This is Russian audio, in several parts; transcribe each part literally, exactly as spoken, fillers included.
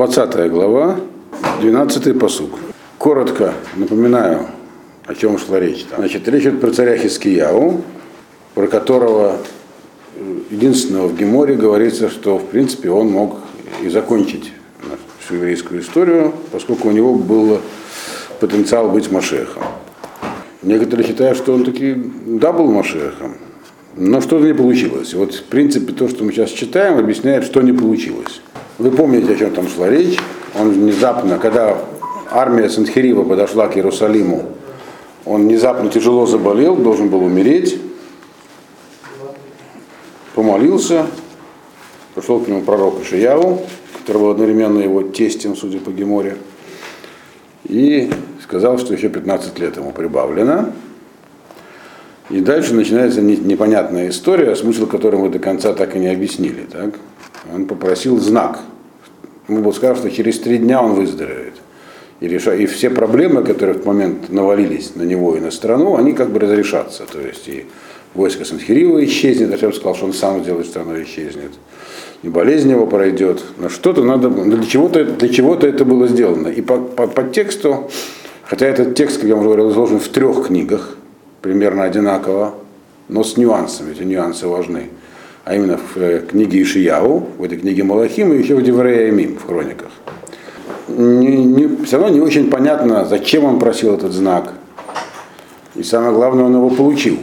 двадцатая глава, двенадцатый пасук. Коротко напоминаю, о чем шла речь. Значит, речь идет про царя Хискияу, про которого единственного в Геморе говорится, что в принципе он мог и закончить всю еврейскую историю, поскольку у него был потенциал быть Машиахом. Некоторые считают, что он таки да был Машиахом, но что-то не получилось. И вот в принципе то, что мы сейчас читаем, объясняет, что не получилось. Вы помните, о чем там шла речь. Он внезапно, когда армия Санхерива подошла к Иерусалиму, он внезапно тяжело заболел, должен был умереть. Помолился, пришел к нему пророк Ишаяу, который был одновременно его тестем, судя по Геморе, и сказал, что еще пятнадцать лет ему прибавлено. И дальше начинается непонятная история, смысл которой мы до конца так и не объяснили. Так? Он попросил знак. Ему было сказано, что через три дня он выздоровеет. И, реша... и все проблемы, которые в этот момент навалились на него и на страну, они как бы разрешатся. То есть и войско Санхерива исчезнет, Ашем сказал, что он сам сделает, страну исчезнет. И болезнь его пройдет. Но что-то надо, для чего-то, для чего-то это было сделано. И по, по, по тексту, хотя этот текст, как я уже говорил, изложен в трех книгах, примерно одинаково, но с нюансами, эти нюансы важны. А именно в книге Ишияу, в этой книге Малахим и еще в Деврея и Мим, в хрониках. Не, не, все равно не очень понятно, зачем он просил этот знак. И самое главное, он его получил.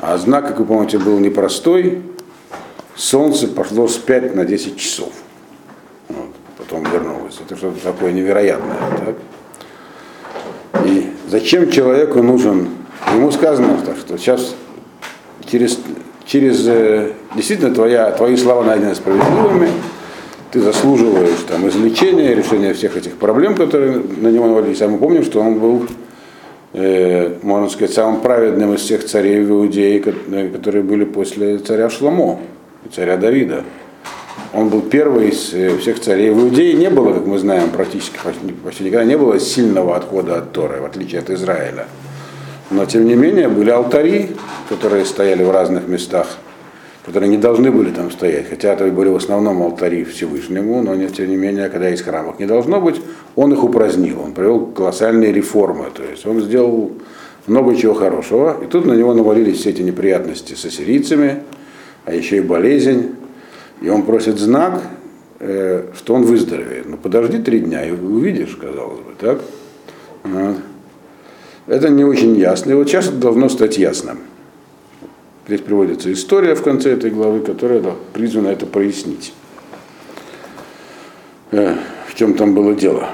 А знак, как вы помните, был непростой. Солнце пошло спять на десять часов. Вот. Потом вернулось. Это что-то такое невероятное. Так? И зачем человеку нужен... Ему сказано, что сейчас через, через действительно твоя, твои слова найдены справедливыми. Ты заслуживаешь там, излечения, решения всех этих проблем, которые на него навалились. А мы помним, что он был... можно сказать, самым праведным из всех царей в Иудее, которые были после царя Шломо, царя Давида. Он был первый из всех царей в Иудее. Не было, как мы знаем, практически почти никогда не было сильного отхода от Торы, в отличие от Израиля. Но, тем не менее, были алтари, которые стояли в разных местах, которые не должны были там стоять. Хотя это были в основном алтари Всевышнему, но, тем не менее, когда есть храм, их не должно быть. Он их упразднил, он провел колоссальные реформы, то есть он сделал много чего хорошего, и тут на него навалились все эти неприятности с ассирийцами, а еще и болезнь, и он просит знак, что он выздоровеет. Ну подожди три дня и увидишь, казалось бы, так? Это не очень ясно, и вот сейчас это должно стать ясным. Здесь приводится история в конце этой главы, которая призвана это прояснить. В чем там было дело.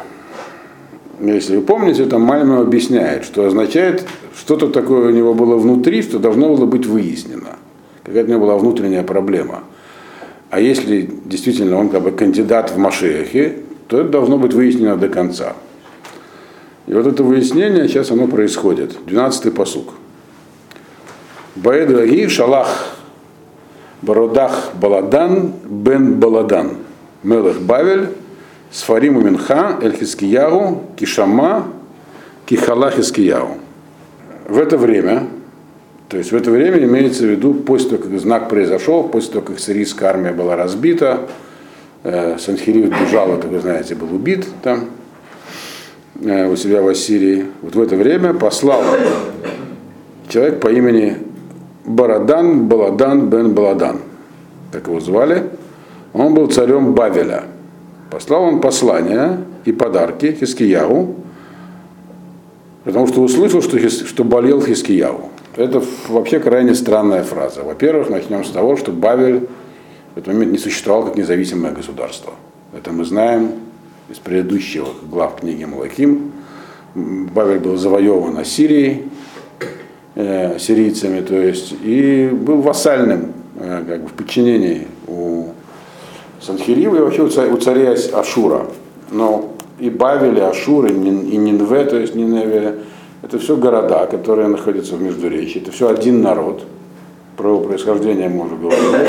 Если вы помните, там Мальма объясняет, что означает, что-то такое у него было внутри, что должно было быть выяснено. Какая-то у него была внутренняя проблема. А если действительно он как бы кандидат в Машиахе, то это должно быть выяснено до конца. И вот это выяснение, сейчас оно происходит. двенадцатый пасук. Баэдраги шалах бародах баладан бен баладан мелех бавель Сфариму Минха, Эль Хискияу, Кишама, Кихала Хискияу. В это время, то есть в это время имеется в виду, после того, как знак произошел, после того, как сирийская армия была разбита, э, Санхерив бежал, как вы знаете, был убит там, э, у себя в Ассирии. Вот в это время послал человек по имени Барадан Баладан бен Баладан, так его звали. Он был царем Бавеля. Послал он послания и подарки Хискияу, потому что услышал, что, хис, что болел Хискияу. Это вообще крайне странная фраза. Во-первых, начнем с того, что Бавель в этот момент не существовал как независимое государство. Это мы знаем из предыдущего глав книги Малахим. Бавель был завоеван Ассирией, э, сирийцами, то есть, и был вассальным, э, как бы в подчинении у Санхерива и вообще у царя Ашура. Но и Бавель, и Ашур, и Нинве, то есть Ниневия, это все города, которые находятся в Междуречии. Это все один народ. Про его происхождение мы уже говорили.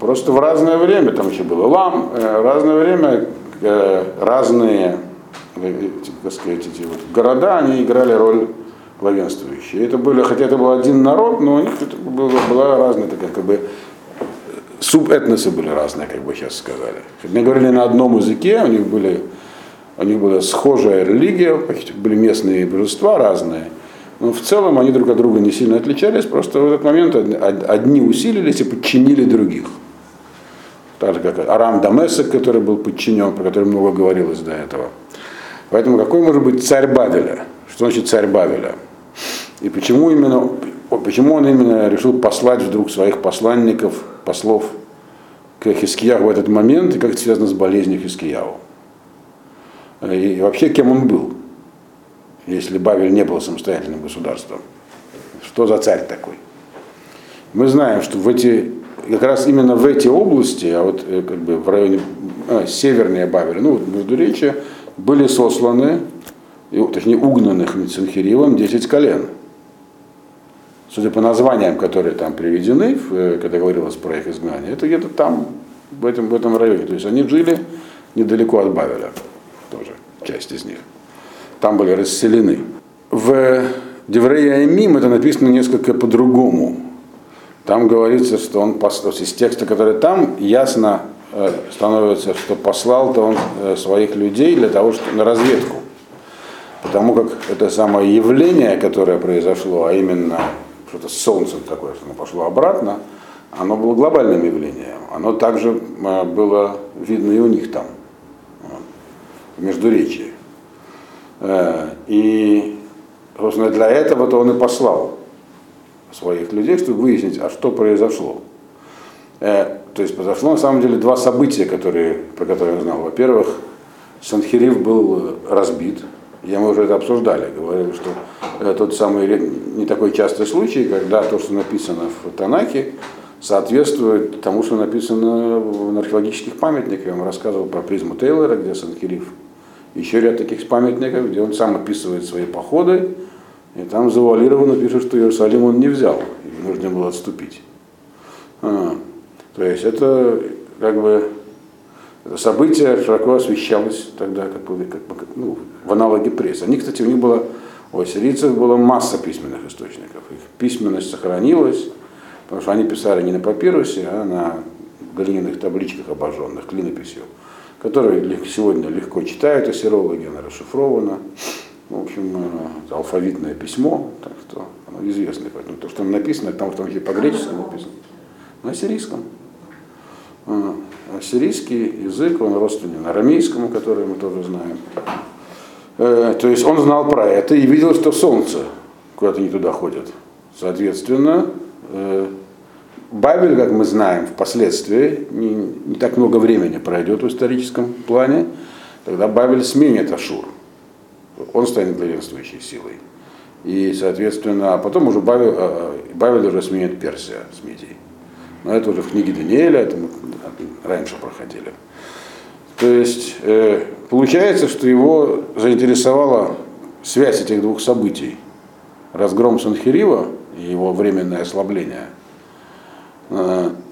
Просто в разное время, там еще был Илам, разное время разные, так сказать, эти вот города, они играли роль главенствующие. Это были, хотя это был один народ, но у них была разная такая как бы субэтносы были разные, как бы сейчас сказали. Они говорили на одном языке, у них были, у них была схожая религия, были местные божества разные. Но в целом они друг от друга не сильно отличались, просто в этот момент одни усилились и подчинили других. Так же, как Арам Дамесек, который был подчинен, про который много говорилось до этого. Поэтому какой может быть царь Бабеля? Что значит царь Бабеля? И почему именно, почему он именно решил послать вдруг своих посланников, послов к Хискияху в этот момент, и как это связано с болезнью Хискияху? И вообще, кем он был, если Бабель не был самостоятельным государством? Что за царь такой? Мы знаем, что в эти, как раз именно в эти области, а вот как бы в районе а, севернее Бабеля, ну вот Междуречия, были сосланы, точнее угнанных Сенхеривом десять колен. Судя по названиям, которые там приведены, когда говорилось про их изгнание, это где-то там, в этом, в этом районе. То есть они жили недалеко от Бабеля, тоже часть из них. Там были расселены. В Деврей Ямим это написано несколько по-другому. Там говорится, что он послал, из текста, который там, ясно становится, что послал-то он своих людей для того, чтобы на разведку. Потому как это самое явление, которое произошло, а именно что-то с солнцем такое, что оно пошло обратно, оно было глобальным явлением. Оно также было видно и у них там, в Междуречии. И, собственно, для этого-то он и послал своих людей, чтобы выяснить, а что произошло. То есть произошло на самом деле два события, которые, про которые я знал. Во-первых, Сенхерив был разбит. Я, мы уже это обсуждали, говорили, что тот самый не такой частый случай, когда то, что написано в Танахе, соответствует тому, что написано на археологических памятниках. Я вам рассказывал про призму Тейлора, где Сенхерив. Еще ряд таких памятников, где он сам описывает свои походы, и там завуалированно пишет, что Иерусалим он не взял, и нужно было отступить. А, то есть это как бы это событие широко освещалось тогда, как, как, как ну, в аналоге прессы. Они, кстати, у них было, у ассирийцев была масса письменных источников. Их письменность сохранилась, потому что они писали не на папирусе, а на глиняных табличках обожженных, клинописью, которые сегодня легко читают ассирологи, она расшифрована. В общем, это алфавитное письмо, так что оно известное. Поэтому то, что там написано, там в том числе по-греческому написано. На ассирийском. Ассирийский язык, он родственен арамейскому, который мы тоже знаем. То есть он знал про это и видел, что солнце куда-то не туда ходит. Соответственно, Бабель, как мы знаем, впоследствии, не, не так много времени пройдет в историческом плане, тогда Бабель сменит Ашур. Он станет главенствующей силой. И, соответственно, а потом уже Бабель, Бабель уже сменит Персия с Мидией. Но это уже в книге Даниэля, это мы раньше проходили. То есть, получается, что его заинтересовала связь этих двух событий. Разгром Сенхерива и его временное ослабление.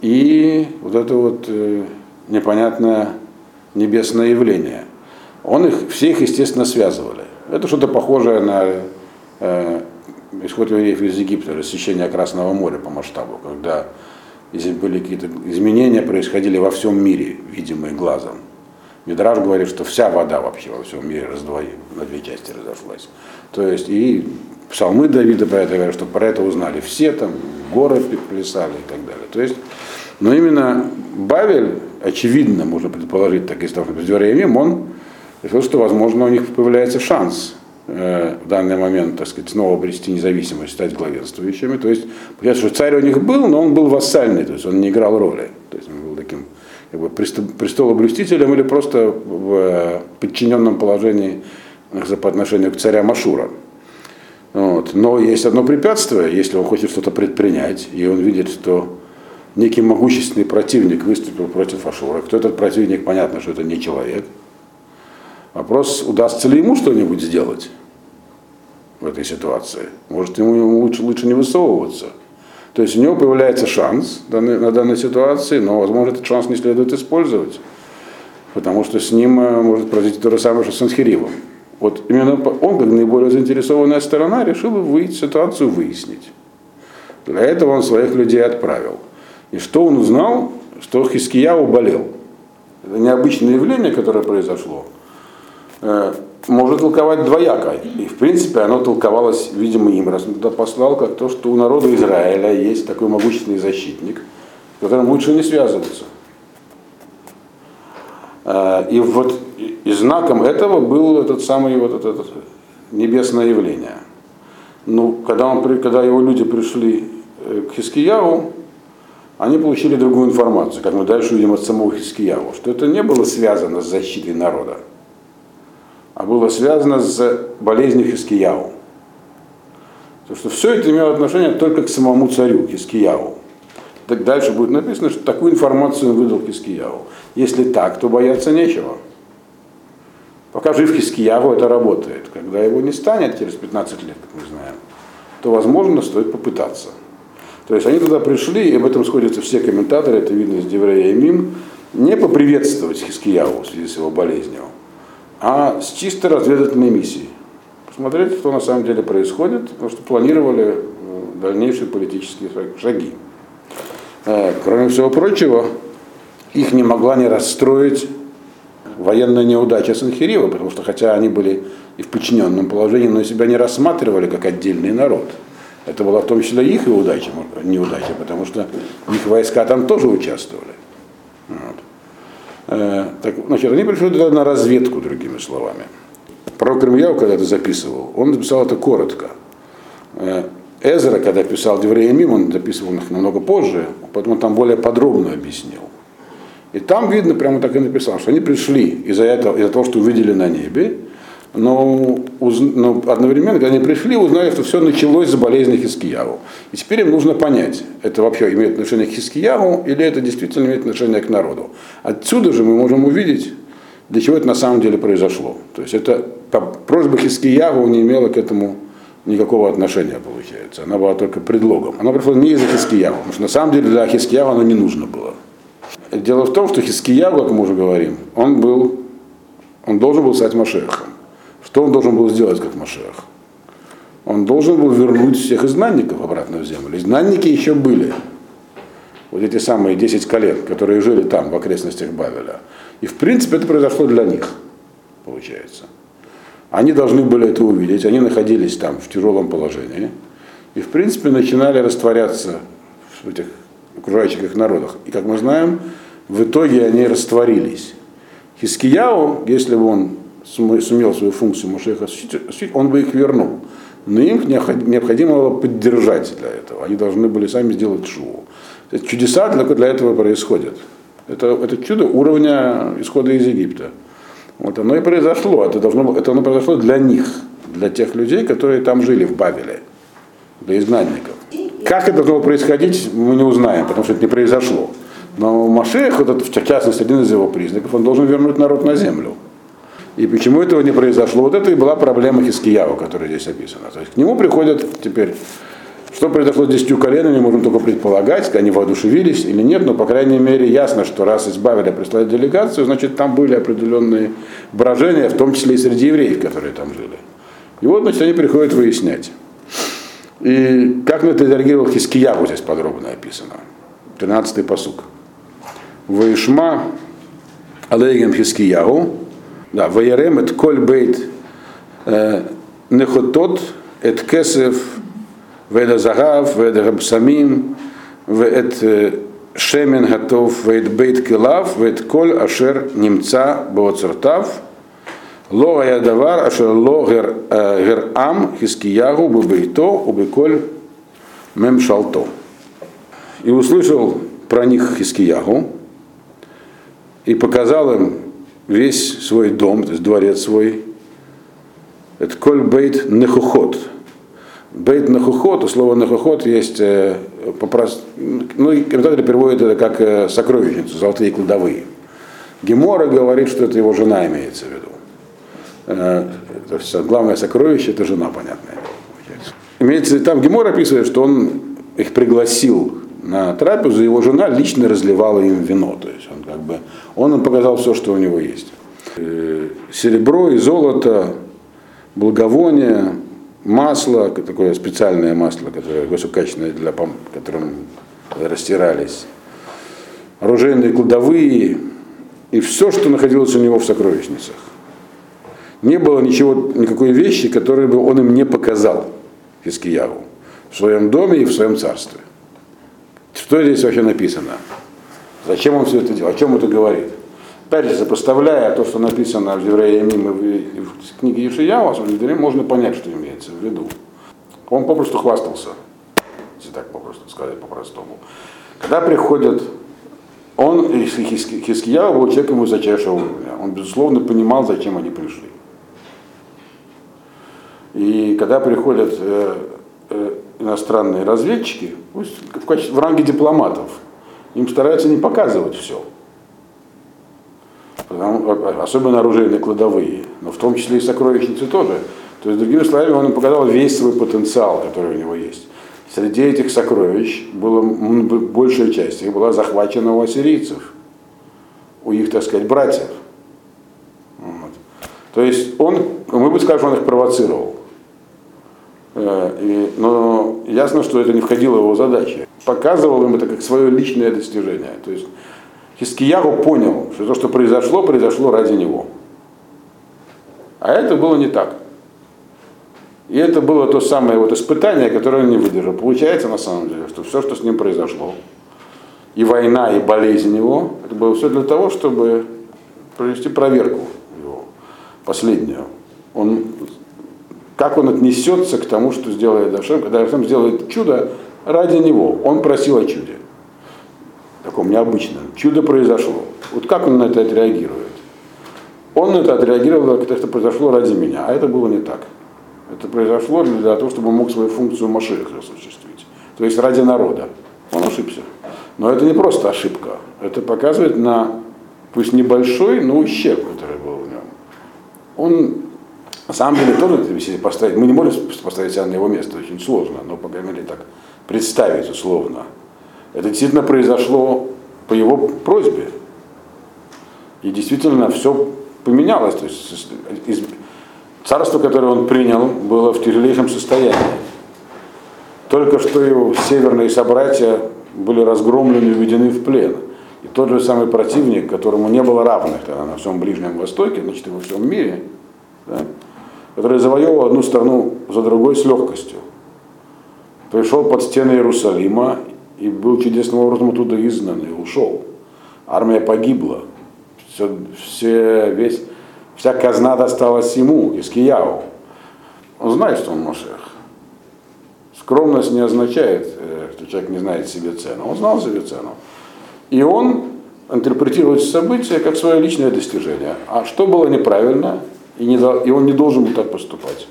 И вот это вот непонятное небесное явление. Он их, все их, естественно, связывали. Это что-то похожее на э, исход евреев из Египта, рассечение Красного моря по масштабу, когда были какие-то изменения, происходили во всем мире, видимые глазом. Мидраш говорит, что вся вода вообще во всем мире раздвоилась, на две части разошлась. То есть и псалмы Давида про это говорят, что про это узнали все, там горы плясали и так далее. То есть, но именно Бабель, очевидно, можно предположить, так и с Девреем, он решил, что, возможно, у них появляется шанс э, в данный момент, так сказать, снова обрести независимость, стать главенствующими. То есть, понятно, что царь у них был, но он был вассальный, то есть он не играл роли. То есть он был таким как бы, престолоблюстителем или просто в э, подчиненном положении по отношению к царям Ашура. Вот. Но есть одно препятствие, если он хочет что-то предпринять, и он видит, что некий могущественный противник выступил против Ашура. Кто этот противник, понятно, что это не человек. Вопрос, удастся ли ему что-нибудь сделать в этой ситуации. Может, ему лучше, лучше не высовываться. То есть у него появляется шанс на данной ситуации, но, возможно, этот шанс не следует использовать, потому что с ним может произойти то же самое, что с Сенхеривом. Вот именно он, как наиболее заинтересованная сторона, решил выйти, ситуацию выяснить. Для этого он своих людей отправил. И что он узнал? что Хискияу болел. Это необычное явление, которое произошло, может толковать двояко. И в принципе оно толковалось, видимо, им, раз он туда послал, как то, что у народа Израиля есть такой могущественный защитник, с которым лучше не связываться. И вот и знаком этого было этот самый вот это, это небесное явление. Но когда, он, когда его люди пришли к Хискияу, они получили другую информацию, как мы дальше увидим от самого Хискияу, что это не было связано с защитой народа, а было связано с болезнью Хискияу. Потому что все это имело отношение только к самому царю Хискияу. Так дальше будет написано, что такую информацию он выдал Хискияу. Если так, то бояться нечего. Пока жив Хискияу, это работает. Когда его не станет через пятнадцать лет, как мы знаем, то, возможно, стоит попытаться. То есть они туда пришли, и об этом сходятся все комментаторы, это видно из Деврея и Мим, не поприветствовать Хискияу в связи с его болезнью, а с чисто разведывательной миссией. Посмотреть, что на самом деле происходит, потому что планировали дальнейшие политические шаги. Кроме всего прочего, их не могла не расстроить военная неудача Санхерива, потому что хотя они были и в подчиненном положении, но себя не рассматривали как отдельный народ. Это была в том числе их и удача, неудача, потому что их войска там тоже участвовали. Вот. Э, так, значит, они пришли туда на разведку, другими словами. Пророк Ирмияу когда-то записывал, он записал это коротко. Э, Эзра, когда писал Деврей и Мим, он записывал их намного позже, поэтому там более подробно объяснил. И там видно, прямо так и написал, что они пришли из-за этого, из-за того, что увидели на небе, но, уз... но одновременно, когда они пришли, узнали, что все началось с болезни Хискияу. И теперь им нужно понять, это вообще имеет отношение к Хискияу или это действительно имеет отношение к народу. Отсюда же мы можем увидеть, для чего это на самом деле произошло. То есть это просьба Хискияу не имела к этому никакого отношения, получается. Она была только предлогом. Она пришла не из-за Хискияу, потому что на самом деле для Хискияу она не нужна была. Дело в том, что Хискияу, как мы уже говорим, он, был, он должен был стать Машиахом. Что он должен был сделать, как Машиах? Он должен был вернуть всех изгнанников обратно в землю. Изгнанники еще были. Вот эти самые десять колен, которые жили там, в окрестностях Бавеля. И в принципе это произошло для них, получается. Они должны были это увидеть, они находились там в тяжелом положении. И в принципе начинали растворяться в этих окружающих их народах. И как мы знаем, в итоге они растворились. Хискияу, если бы он сумел свою функцию Машиаха осуществить, он бы их вернул. Но им необходимо было поддержать для этого. Они должны были сами сделать шоу. Чудеса для этого происходят. Это, это чудо уровня исхода из Египта. Вот оно и произошло. Это, должно, это оно произошло для них, для тех людей, которые там жили в Бавеле, для изгнанников. Как это должно происходить, мы не узнаем, потому что это не произошло. Но Машиах, вот это, в частности, один из его признаков, он должен вернуть народ на землю. И почему этого не произошло? Вот это и была проблема Хискияу, которая здесь описана. То есть к нему приходят теперь, что произошло с десятью коленами, можем только предполагать, они воодушевились или нет, но по крайней мере ясно, что раз из Бавеля прислали делегацию, значит там были определенные брожения, в том числе и среди евреев, которые там жили. И вот, значит, они приходят выяснять. И как на это реагировал Хискияу, здесь подробно описано. тринадцатый пасук. Ваишма алейгем Хискияу. Да, Ваярем эт коль бейт нехотот, эт кесев, вэда загав, вэда габсамим, вэд шемен готов, вэд бейт келав, вэд коль ашер немца боцертав, ло аядавар ашер ло гер ам Хискияу бебейто убеколь мем шалто. И услышал про них Хискияу и показал им весь свой дом, то есть дворец свой. Это коль бейт нехухот. Бейт нехухот, слово нехухот есть, э, попрост... ну, комментаторы переводят это как э, сокровищницу, золотые кладовые. Гемора говорит, что это его жена имеется в виду. Э, то есть главное сокровище — это жена, понятное. Имеется, там Гемора описывает, что он их пригласил на трапезу, его жена лично разливала им вино. То есть он как бы, он им показал все, что у него есть. Серебро и золото, благовония, масло, такое специальное масло, которое высококачественное, для которым растирались. оружейные кладовые и все, что находилось у него в сокровищницах. Не было ничего, никакой вещи, которую бы он им не показал, Хискиягу, в своем доме и в своем царстве. Что здесь вообще написано? Зачем он все это делал? О чем это говорит? Опять же, сопоставляя то, что написано в Евреямим и в книге Йешаяу, можно понять, что имеется в виду. Он попросту хвастался, если так попросту сказать, по-простому. Когда приходят, он, Хискияу, был человеком высочайшего уровня. Он, безусловно, понимал, зачем они пришли. И когда приходят э, э, иностранные разведчики, пусть в, качестве, в ранге дипломатов, им стараются не показывать все. Потому, особенно оружейные кладовые, но в том числе и сокровищницы тоже. То есть, другими словами, он им показал весь свой потенциал, который у него есть. Среди этих сокровищ была большая часть, их была захвачена у ассирийцев, у их, так сказать, братьев. Вот. То есть он, мы бы сказали, что он их провоцировал. И, но ясно, что это не входило в его задачи. Показывал им это как свое личное достижение. То есть Хискияху понял, что то, что произошло, произошло ради него. А это было не так. И это было то самое вот испытание, которое он не выдержал. Получается, на самом деле, что все, что с ним произошло, и война, и болезнь его, это было все для того, чтобы провести проверку его, последнюю. Он, как он отнесется к тому, что сделает Ашем, когда Ашем сделает чудо ради него. Он просил о чуде. Таком необычном. Чудо произошло. Вот как он на это отреагирует? Он на это отреагировал, как это произошло ради меня, а это было не так. Это произошло для того, чтобы он мог свою функцию Машиаха осуществить. То есть ради народа. Он ошибся. Но это не просто ошибка. Это показывает на, пусть небольшой, но ущерб, который был в нем. Он, на самом деле, тоже себе поставить. Мы не можем поставить себя на его место, очень сложно, но, по крайней мере, так представить условно. Это действительно произошло по его просьбе. И действительно все поменялось. То есть, из... Царство, которое он принял, было в тяжелейшем состоянии. Только что его северные собратья были разгромлены и уведены в плен. И тот же самый противник, которому не было равных тогда на всем Ближнем Востоке, значит и во всем мире, да, который завоевал одну страну за другой с легкостью, пришел под стены Иерусалима и был чудесным образом оттуда изгнан и ушел. Армия погибла. Все, все весь... Вся казна досталась ему, Хискияу. Он знает, что он Машиах. Скромность не означает, что человек не знает себе цену. Он знал себе цену. И он интерпретирует события как свое личное достижение. А что было неправильно, и, не, и он не должен был так поступать.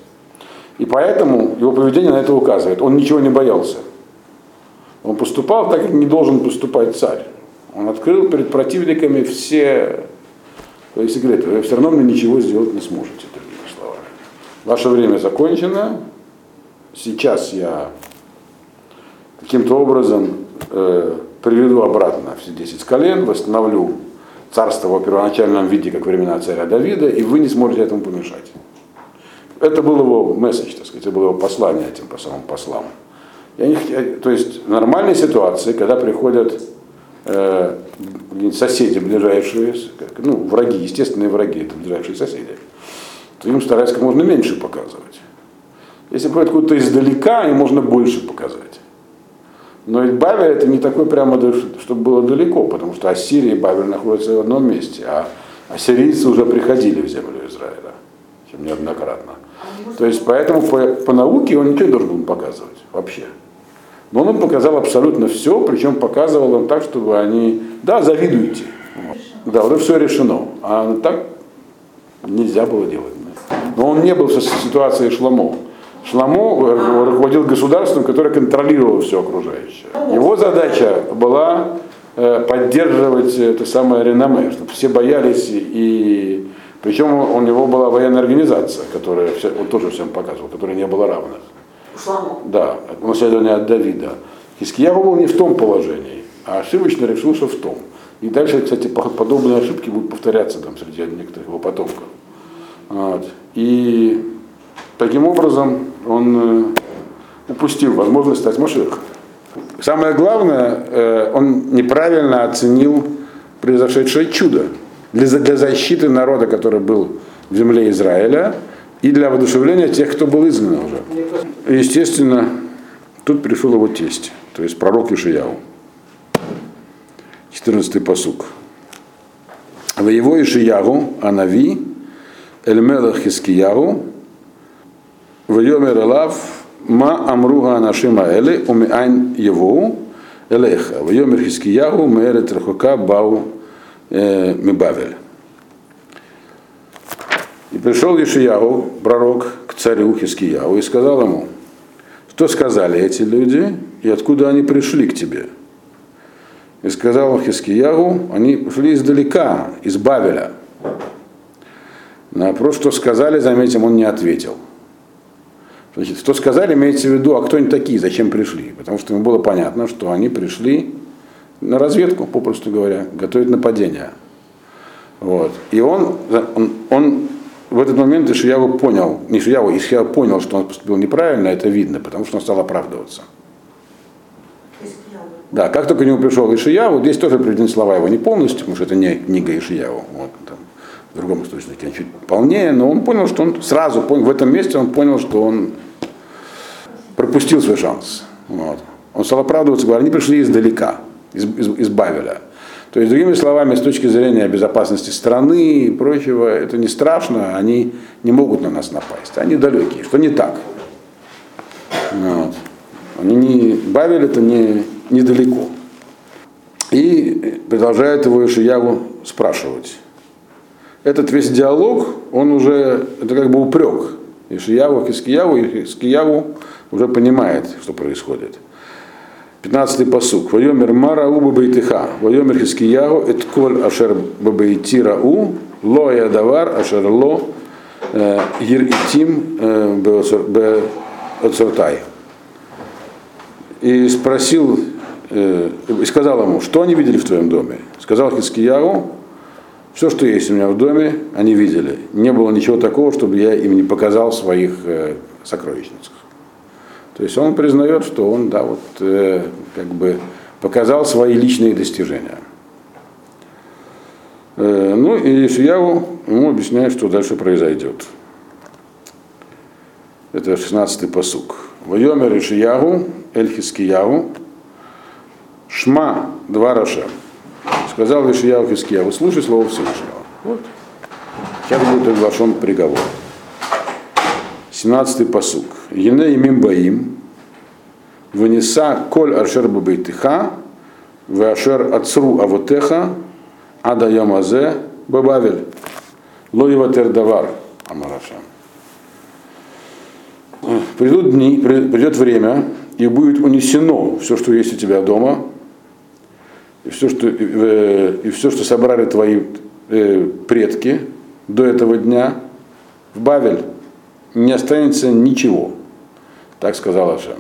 И поэтому его поведение на это указывает. Он ничего не боялся. Он поступал так, как не должен поступать царь. Он открыл перед противниками все... То есть секрет, вы все равно мне ничего сделать не сможете, другими словами. Ваше время закончено. Сейчас я каким-то образом э, приведу обратно все десять колен, восстановлю царство в первоначальном виде, как времена царя Давида, и вы не сможете этому помешать. Это был его месседж, так сказать, это было его послание этим по самым послам. Я не хотел, то есть в нормальной ситуации, когда приходят соседи ближайшие, ну, враги, естественные враги, это ближайшие соседи, то им стараются как можно меньше показывать. Если будет откуда-то издалека, им можно больше показать. Но и Бавель это не такой прямо, чтобы было далеко, потому что Ассирия и Бавель находятся в одном месте, а ассирийцы уже приходили в землю Израиля, чем неоднократно. То есть поэтому по, по науке он ничего не должен был показывать вообще. Но он им показал абсолютно все, причем показывал им так, чтобы они, да, завидуйте. Вот. Да, уже все решено. А так нельзя было делать. Но он не был в ситуации Шламо. Шламо руководил государством, которое контролировало все окружающее. Его задача была поддерживать это самое реноме, чтобы все боялись. И причем у него была военная организация, которая он тоже всем показывал, которой не было равных. Да, наследование от Давида. Хискияху был не в том положении, а ошибочно решил, что в том. И дальше, кстати, подобные ошибки будут повторяться там среди некоторых его потомков. Вот. И таким образом он упустил возможность стать Машиахом. Самое главное, он неправильно оценил произошедшее чудо для защиты народа, который был в земле Израиля, и для воодушевления тех, кто был изгнан уже. Естественно, тут пришел его тесть, то есть пророк Йешаяу. четырнадцатый пасук. Воево Йешаяу, анави, эль-мелех Хискияу, воемер элав, ма амруга анашима эле, умиайн евоу элеха, воемер Хискияу, мээрет рахока бау мибавель. И пришел Йешаяу, пророк, к царю Хискияу и сказал ему: что сказали эти люди и откуда они пришли к тебе? И сказал Хискияу: они пришли издалека, из Бавеля. На вопрос, что сказали, заметим, он не ответил. Значит, что сказали, имеется в виду, а кто они такие, зачем пришли? Потому что ему было понятно, что они пришли на разведку, попросту говоря, готовить нападение. Вот. И он, он, он в этот момент Йешаяу понял, не Йешаяу, Йешаяу понял, что он поступил неправильно, это видно, потому что он стал оправдываться. Йешаяу. Да, как только к нему пришел Йешаяу, здесь тоже приведены слова его не полностью, потому что это не книга Йешаяу, вот, там, в другом источнике они чуть полнее, но он понял, что он сразу понял, в этом месте он понял, что он пропустил свой шанс. Вот. Он стал оправдываться, говоря, они пришли издалека, из, из, из Бавеля. То есть, другими словами, с точки зрения безопасности страны и прочего, это не страшно, они не могут на нас напасть, они далекие, что не так. Вот. Они не, Бавель это не, недалеко. И продолжает его Йешаяу спрашивать. Этот весь диалог, он уже, это как бы упрек. Йешаяу, Хискияу, и Хискияу уже понимает, что происходит. пятнадцатый пасук. Воемер марау бабейтиха, воемер Хискияу, эт коль ашер бабейтирау, ло ядавар ашер ло ир итим беоцортай. И спросил, и сказал ему: что они видели в твоем доме? Сказал Хискияу: все, что есть у меня в доме, они видели. Не было ничего такого, чтобы я им не показал в своих сокровищницах. То есть он признает, что он, да, вот, э, как бы показал свои личные достижения. Э, ну и Йешаяу ему объясняет, что дальше произойдет. Это шестнадцатый пасук. Воемер Йешаяу, эль Хискияу, шма двараша. Сказал Йешаяу Хискияу: слушай слово Всевышнего. Вот. Сейчас будет оглашен приговор. семнадцатый пасук. Еней мимбаим, вынеса коль ашер бабейтиха, вэашер ацру авотеха, ада ямазе бабавель, лоеватер давар амараша. Придут дни, придет время, и будет унесено все, что есть у тебя дома, и все, что, и все, что собрали твои предки до этого дня, в Бавель. Не останется ничего, так сказал Ашем.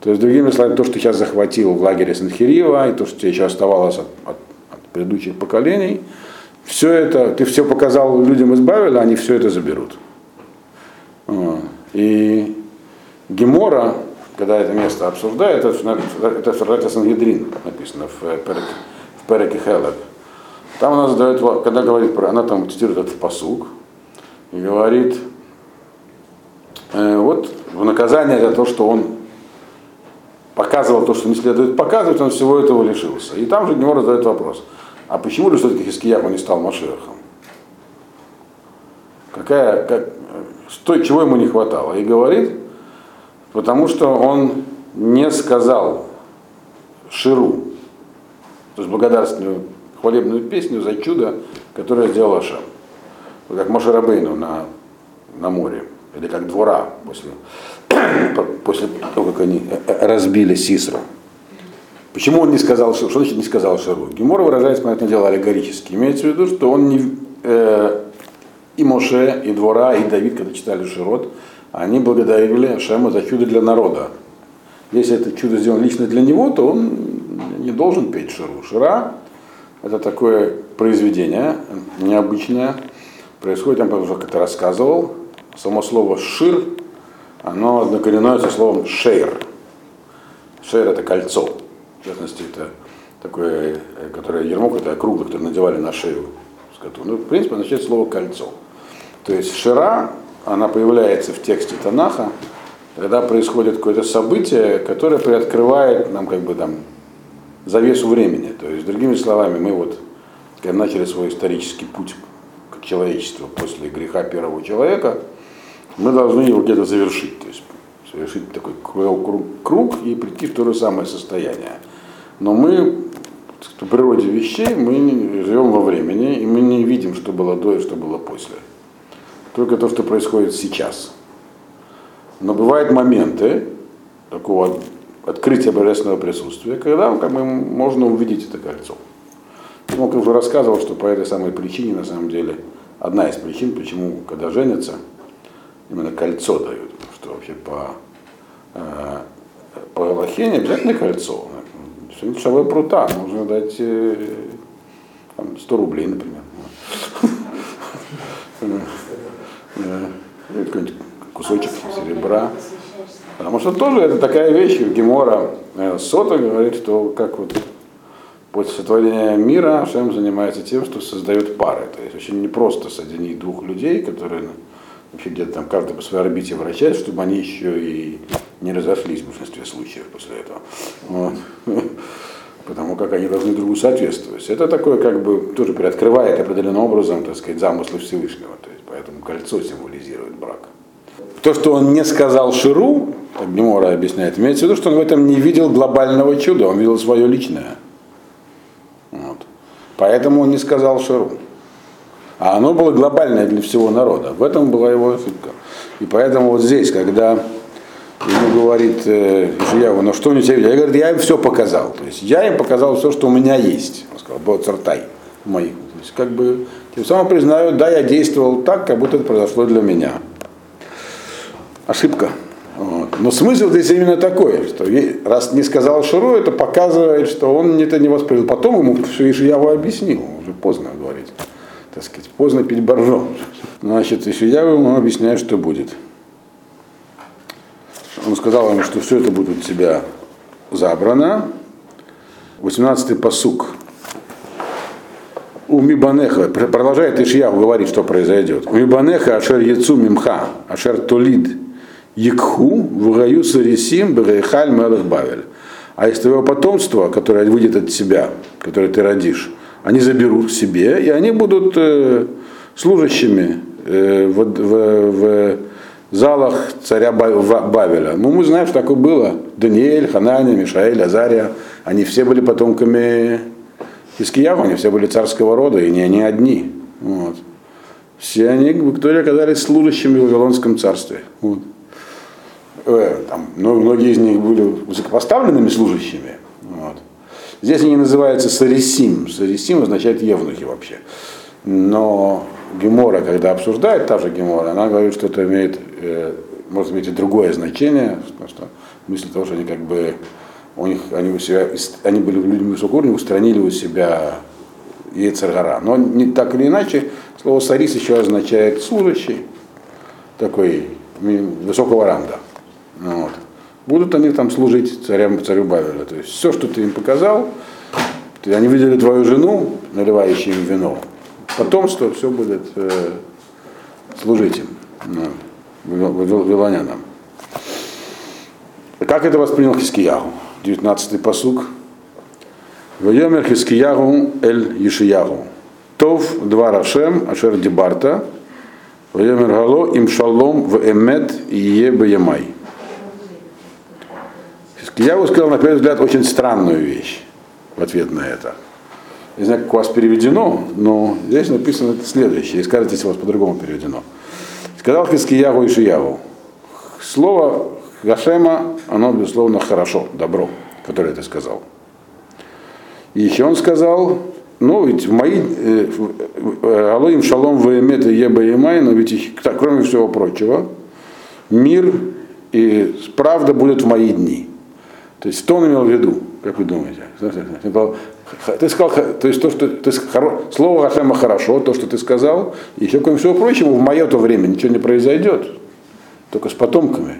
То есть, другими словами, то, что я захватил в лагере Санхерива, и то, что тебе еще оставалось от, от, от предыдущих поколений, все это, ты все показал людям из Бавеля, они все это заберут. И Гемора, когда это место обсуждает, это, это обсуждается Сангедрин, написано в Переке Хелек. Там она задает, когда говорит про, она там цитирует этот пасук, и говорит: вот в наказание за то, что он показывал то, что не следует показывать, он всего этого лишился. И там же Гемора задает вопрос: а почему же все-таки Хискияу не стал машехом? Какая, как, что, чего ему не хватало? И говорит: потому что он не сказал Ширу, то есть благодарственную хвалебную песню за чудо, которое сделал Ашем. Как Моше Рабейну на, на море. Или как Двора, после, после того, как они разбили Сисру. Почему он не сказал Ширу? Что значит не сказал Ширу? Гемора выражается, понятное дело, аллегорически. Имеется в виду, что он не, э, и Моше, и Двора, и Давид, когда читали Широт, они благодарили Ашема за чудо для народа. Если это чудо сделано лично для него, то он не должен петь Ширу. Шира – это такое произведение необычное. Происходит, я уже как-то рассказывал. Само слово «шир», оно однокоренное со словом «шейр». Шейр — это кольцо. В частности, это такое, которое ярмук, это круглый, который надевали на шею скоту. Ну, в принципе, означает слово кольцо. То есть шира, она появляется в тексте Танаха, когда происходит какое-то событие, которое приоткрывает нам как бы там завесу времени. То есть, другими словами, мы вот когда начали свой исторический путь к человечеству после греха первого человека, мы должны его где-то завершить. То есть совершить такой круг и прийти в то же самое состояние. Но мы в природе вещей, мы живем во времени, и мы не видим, что было до и что было после. Только то, что происходит сейчас. Но бывают моменты такого открытия божественного присутствия, когда как бы, можно увидеть это кольцо. Он уже рассказывал, что по этой самой причине, на самом деле, одна из причин, почему, когда женятся, именно кольцо дают. Что вообще по, э, по Галахе не обязательно кольцо. Что-нибудь шавы прута, нужно дать э, там, сто рублей, например. Какой-нибудь кусочек серебра. Потому что тоже это такая вещь. Гемора Сота говорит, что как вот после сотворения мира Ашем занимается тем, что создает пары. То есть очень непросто соединить двух людей, которые вообще где-то там каждый по своей орбите вращается, чтобы они еще и не разошлись в большинстве случаев после этого. Вот. Потому как они должны другу соответствовать. Это такое, как бы, тоже приоткрывает определенным образом, так сказать, замыслы Всевышнего. То есть, поэтому кольцо символизирует брак. То, что он не сказал Ширу, Гемора объясняет, имеется в виду, что он в этом не видел глобального чуда, он видел свое личное. Вот. Поэтому он не сказал Ширу. А оно было глобальное для всего народа. В этом была его ошибка. И поэтому вот здесь, когда ему говорит Ишияу, ну что у тебя видел? Я говорю, я им все показал. То есть я им показал все, что у меня есть. Он сказал, бо цартай моих. То есть как бы, тем самым признаю, да, я действовал так, как будто это произошло для меня. Ошибка. Вот. Но смысл здесь именно такой, что раз не сказал Ширу, это показывает, что он это не воспринял. Потом ему все Ишияу объяснил, уже поздно говорить. Так сказать, поздно пить боржом. Значит, еще я ему объясняю, что будет. Он сказал ему, что все это будет у тебя забрано. восемнадцатый пасук. У Мибанеха, продолжает Ишияу говорить, что произойдет. У Мибанеха ашер яцу мимха, ашер толид якху, вгаю сарисим, бегайхаль мелых бавель. А из твоего потомства, которое выйдет от тебя, которое ты родишь, они заберут к себе, и они будут э, служащими э, в, в, в залах царя Бавеля. Ну, мы знаем, что такое было. Даниэль, Ханания, Мишаэль, Азария. Они все были потомками Хискияу, они все были царского рода, и не они одни. Вот. Все они, которые оказались служащими в Вавилонском царстве. Вот. Э, там, ну, многие из них были высокопоставленными служащими. Вот. Здесь они называются сарисим. Сарисим означает евнухи вообще. Но Гемора, когда обсуждает, та же Гемора, она говорит, что это имеет, может иметь и другое значение, потому что мысль того, что они как бы, у них, они, у себя, они были людьми высокого уровня, устранили у себя Ецер-гара. Но не, так или иначе, слово сарис еще означает служащий, такой высокого ранга. Вот. Будут они там служить царям, царю Бавеля. То есть все, что ты им показал, ты, они видели твою жену, наливающую им вино. Потомство все будет э, служить им, ну, вавилонянам. Как это воспринял Хискияу? девятнадцатый пасук. Вайомер Хискияу эль Ишияу. Тов двар Ашем ашер дибарта. Вайомер гало им шалом вэмет ие бэямай. Я бы сказал, на первый взгляд, очень странную вещь в ответ на это. Не знаю, как у вас переведено, но здесь написано следующее. И скажите, если у вас по-другому переведено. Сказал Хискияу Ишияву. Слово Гашема, оно, безусловно, хорошо, добро, которое ты сказал. И еще он сказал, ну, ведь в мои... Алоим шалом вэмет и ебаимай, но ведь, кроме всего прочего, мир и правда будут в мои дни. То есть, что он имел в виду, как вы думаете? Ты сказал, то есть, то, что ты, слово Ашема хорошо, то, что ты сказал, и еще, кроме всего прочего, в мое то время ничего не произойдет, только с потомками.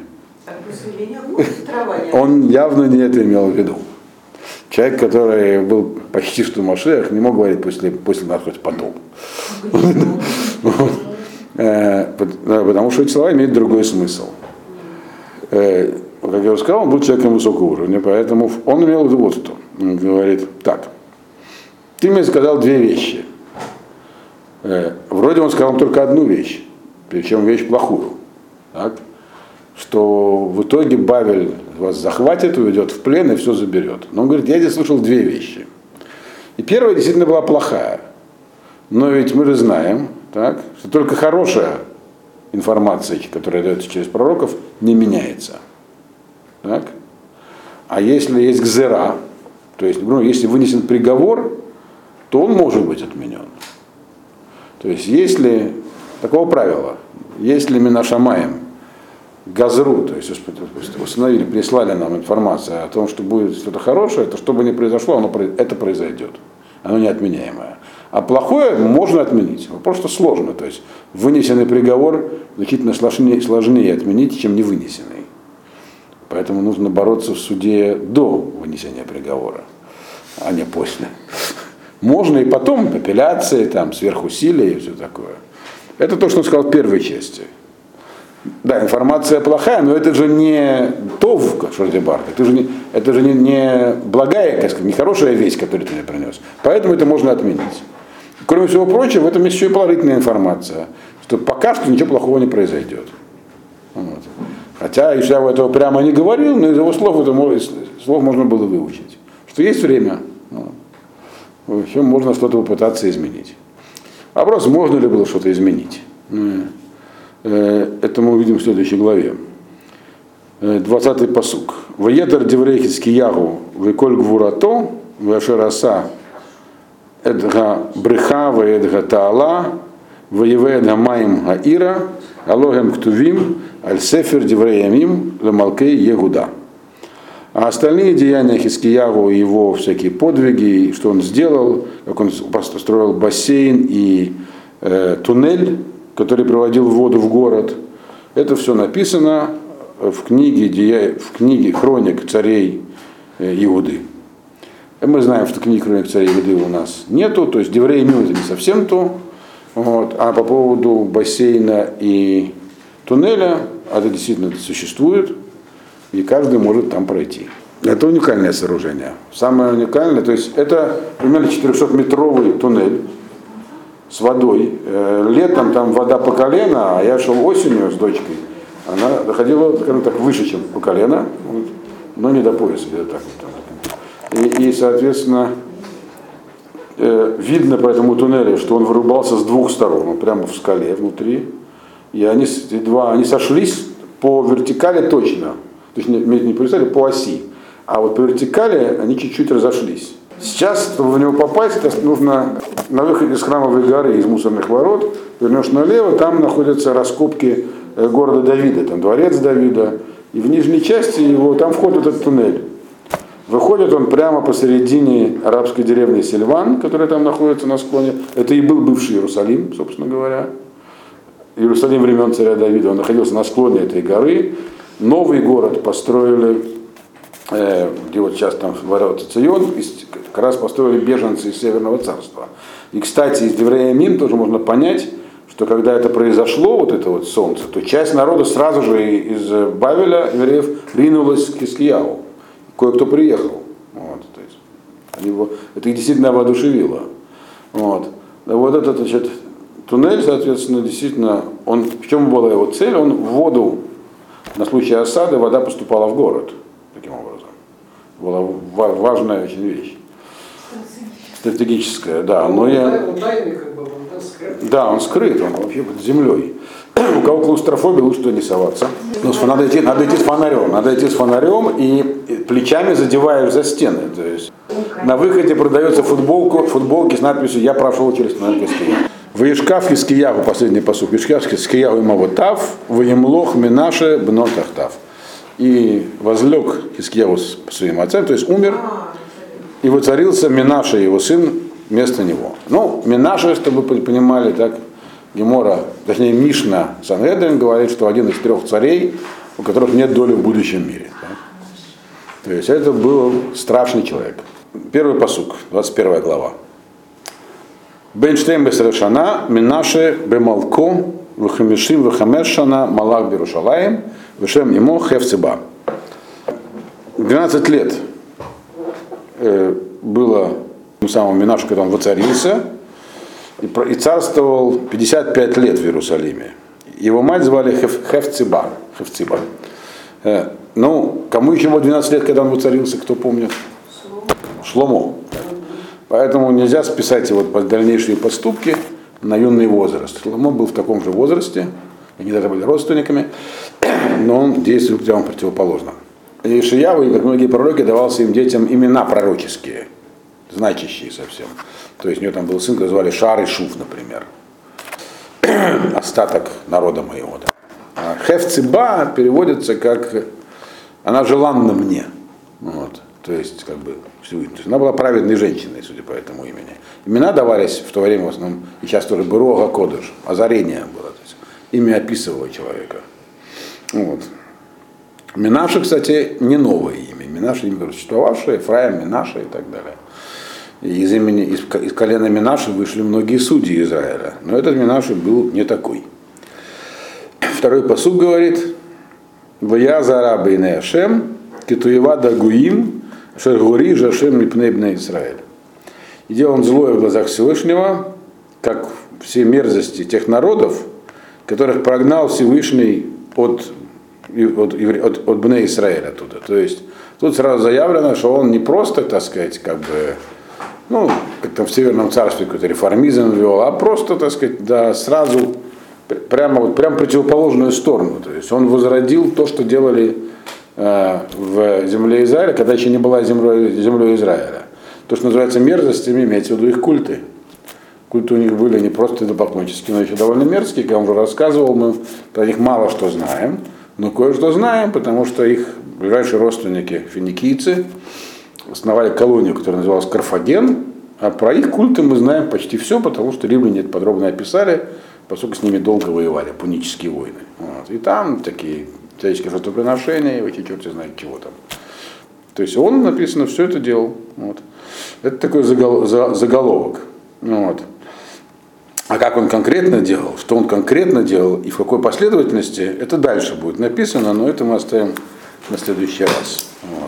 заявление, ну, трава не... Он явно не это имел в виду. Человек, который был почти что Машиах, не мог говорить после, после нас хоть потом. Потому что эти слова имеют другой смысл. Как я уже сказал, он был человеком высокого уровня, поэтому он имел в виду вот что. Он говорит так. Ты мне сказал две вещи. Вроде он сказал только одну вещь, причем вещь плохую. Так? Что в итоге Бавель вас захватит, уведет в плен и все заберет. Но он говорит, я здесь слышал две вещи. И первая действительно была плохая. Но ведь мы же знаем, так, что только хорошая информация, которая дается через пророков, не меняется. Так? А если есть гзера, то есть, ну, если вынесен приговор, то он может быть отменен. То есть, если, такого правила, если Минашамаем газру, то есть установили, прислали нам информацию о том, что будет что-то хорошее, то что бы ни произошло, оно, это произойдет. Оно неотменяемое. А плохое можно отменить. Просто сложно. То есть вынесенный приговор значительно сложнее, сложнее отменить, чем не вынесенный. Поэтому нужно бороться в суде до вынесения приговора, а не после. Можно и потом, апелляции, там, сверхусилия и все такое. Это то, что он сказал в первой части. Да, информация плохая, но это же не товка, шордебарка, это же, не, это же не, не благая, так сказать, не хорошая весть, которую ты мне принес. Поэтому это можно отменить. Кроме всего прочего, в этом есть еще и положительная информация, что пока что ничего плохого не произойдет. Вот. Хотя Ишава этого прямо не говорил, но из его слов, это, слов можно было выучить. Что есть время, ну, еще можно что-то попытаться изменить. Вопрос, можно ли было что-то изменить. Это мы увидим в следующей главе. двадцатый пасук. Ваедер деврейхицки ягу, веколь гвурато, вешераса эдга бреха, ваедга таала, ваеведга маим гаира, алогем ктувим, аль-сефер девреямим, ламалкей ягуда. А остальные деяния Хискиягу, его всякие подвиги, что он сделал, как он построил бассейн и э, туннель, который приводил воду в город. Это все написано в книге, в книге «Хроник царей Иуды». Мы знаем, что книги «Хроник царей Иуды» у нас нету, то есть Девреямим это не совсем то. Вот. А по поводу бассейна и туннеля, это действительно существует, и каждый может там пройти. Это уникальное сооружение. Самое уникальное, то есть это примерно четырехсотметровый туннель, с водой. Летом там вода по колено, а я шел осенью с дочкой. Она доходила, скажем так, выше, чем по колено, вот, но не до пояса, где-то так вот. И, и, соответственно, видно по этому туннелю, что он вырубался с двух сторон, он прямо в скале внутри. И они, два, они сошлись по вертикали точно, то есть не по вертикали, по оси. А вот по вертикали они чуть-чуть разошлись. Сейчас, чтобы в него попасть, нужно на выходе с Храмовой горы, из мусорных ворот, вернешь налево, там находятся раскопки города Давида, там дворец Давида, и в нижней части его, там вход этот туннель. Выходит он прямо посередине арабской деревни Сильван, которая там находится на склоне. Это и был бывший Иерусалим, собственно говоря. Иерусалим времен царя Давида, он находился на склоне этой горы. Новый город построили, где вот сейчас там варится Цион, как раз построили беженцы из Северного царства. И, кстати, из Девреямим тоже можно понять, что когда это произошло, вот это вот солнце, то часть народа сразу же из Бавеля, евреев, ринулась к Хискияу. Кое-кто приехал. Вот, то есть, его, это их действительно воодушевило. Вот, вот этот, значит, туннель, соответственно, действительно, он, в чем была его цель? Он в воду, на случай осады, вода поступала в город. Таким образом. Была важная очень вещь. Стратегическая, да. Но я... Да, он скрыт, он вообще под землей. У кого клаустрофобия, лучше туда не соваться. Потому что надо идти, надо идти с фонарем. Надо идти с фонарем и плечами задеваешь за стены. То есть на выходе продается футболку, футболки с надписью «Я прошел через фонарь Хискиягу». Ваишкав Хискиягу, последний пасук. Ваишкав Хискиягу имавотав, ваемлох минаше бнотахтав. И возлег Хискиягу своим отцам, то есть умер, и воцарился Менаше, его сын, вместо него. Ну, Менаше, чтобы вы понимали, так, Гемора, точнее Мишна Санедрин говорит, что один из трех царей, у которых нет доли в будущем мире. Да? То есть это был страшный человек. Первый пасук, двадцать первая глава. Бенштейн бесрешана, минаше бемалко, вахамешим вахамешана, малах берушалаем, вешем ему хевцеба. двенадцать лет было тем самым Минашу, когда он воцарился, и царствовал пятьдесят пять лет в Иерусалиме. Его мать звали Хефциба. Хефциба. Ну, кому еще было двенадцать лет, когда он воцарился, кто помнит? Шломо. Поэтому нельзя списать его дальнейшие поступки на юный возраст. Шломо был в таком же возрасте, они даже были родственниками, но он действовал прямо противоположно. Йешаяу, как многие пророки, давался им детям имена пророческие, значащие совсем. То есть у него там был сын, который звали Шаар и Шуф, например. Остаток народа моего. Да. Хефциба переводится как «она желанна мне». Вот. То есть, как бы, она была праведной женщиной, судя по этому имени. Имена давались в то время в основном, и сейчас тоже Беруах ха-Кодеш, озарение было. То есть, имя описывало человека. Вот. Минаше, кстати, не новое имя. Минаше имя существовавшее, Эфраим, Минаше и так далее. Из, имени, из, из колена Минаше вышли многие судьи Израиля. Но этот Минаше был не такой. Второй пасук говорит: «Ваязара бейне Ашем, китуева дагуим, шергури жашем липней бне Израиль». И делал он злое в глазах Всевышнего, как все мерзости тех народов, которых прогнал Всевышний от От, от, от Бне Исраэля оттуда. То есть тут сразу заявлено, что он не просто, так сказать, как бы, ну, как там в Северном царстве какой-то реформизм ввел, а просто, так сказать, да, сразу прямо вот прям противоположную сторону. То есть он возродил то, что делали э, в земле Израиля, когда еще не была землей, землей Израиля. То, что называется мерзостями, имеется в виду их культы. Культы у них были не просто идолопоклоннические, но еще довольно мерзкие, как я уже рассказывал, мы про них мало что знаем. Но кое-что знаем, потому что их ближайшие родственники, финикийцы, основали колонию, которая называлась Карфаген. А про их культы мы знаем почти все, потому что римляне это подробно описали, поскольку с ними долго воевали, пунические войны. Вот. И там такие всяческие жертвоприношения, и вы эти черти знают чего там. То есть он, написано, все это делал. Вот. Это такой заголовок. Вот. А как он конкретно делал, что он конкретно делал и в какой последовательности, это дальше будет написано, но это мы оставим на следующий раз. Вот.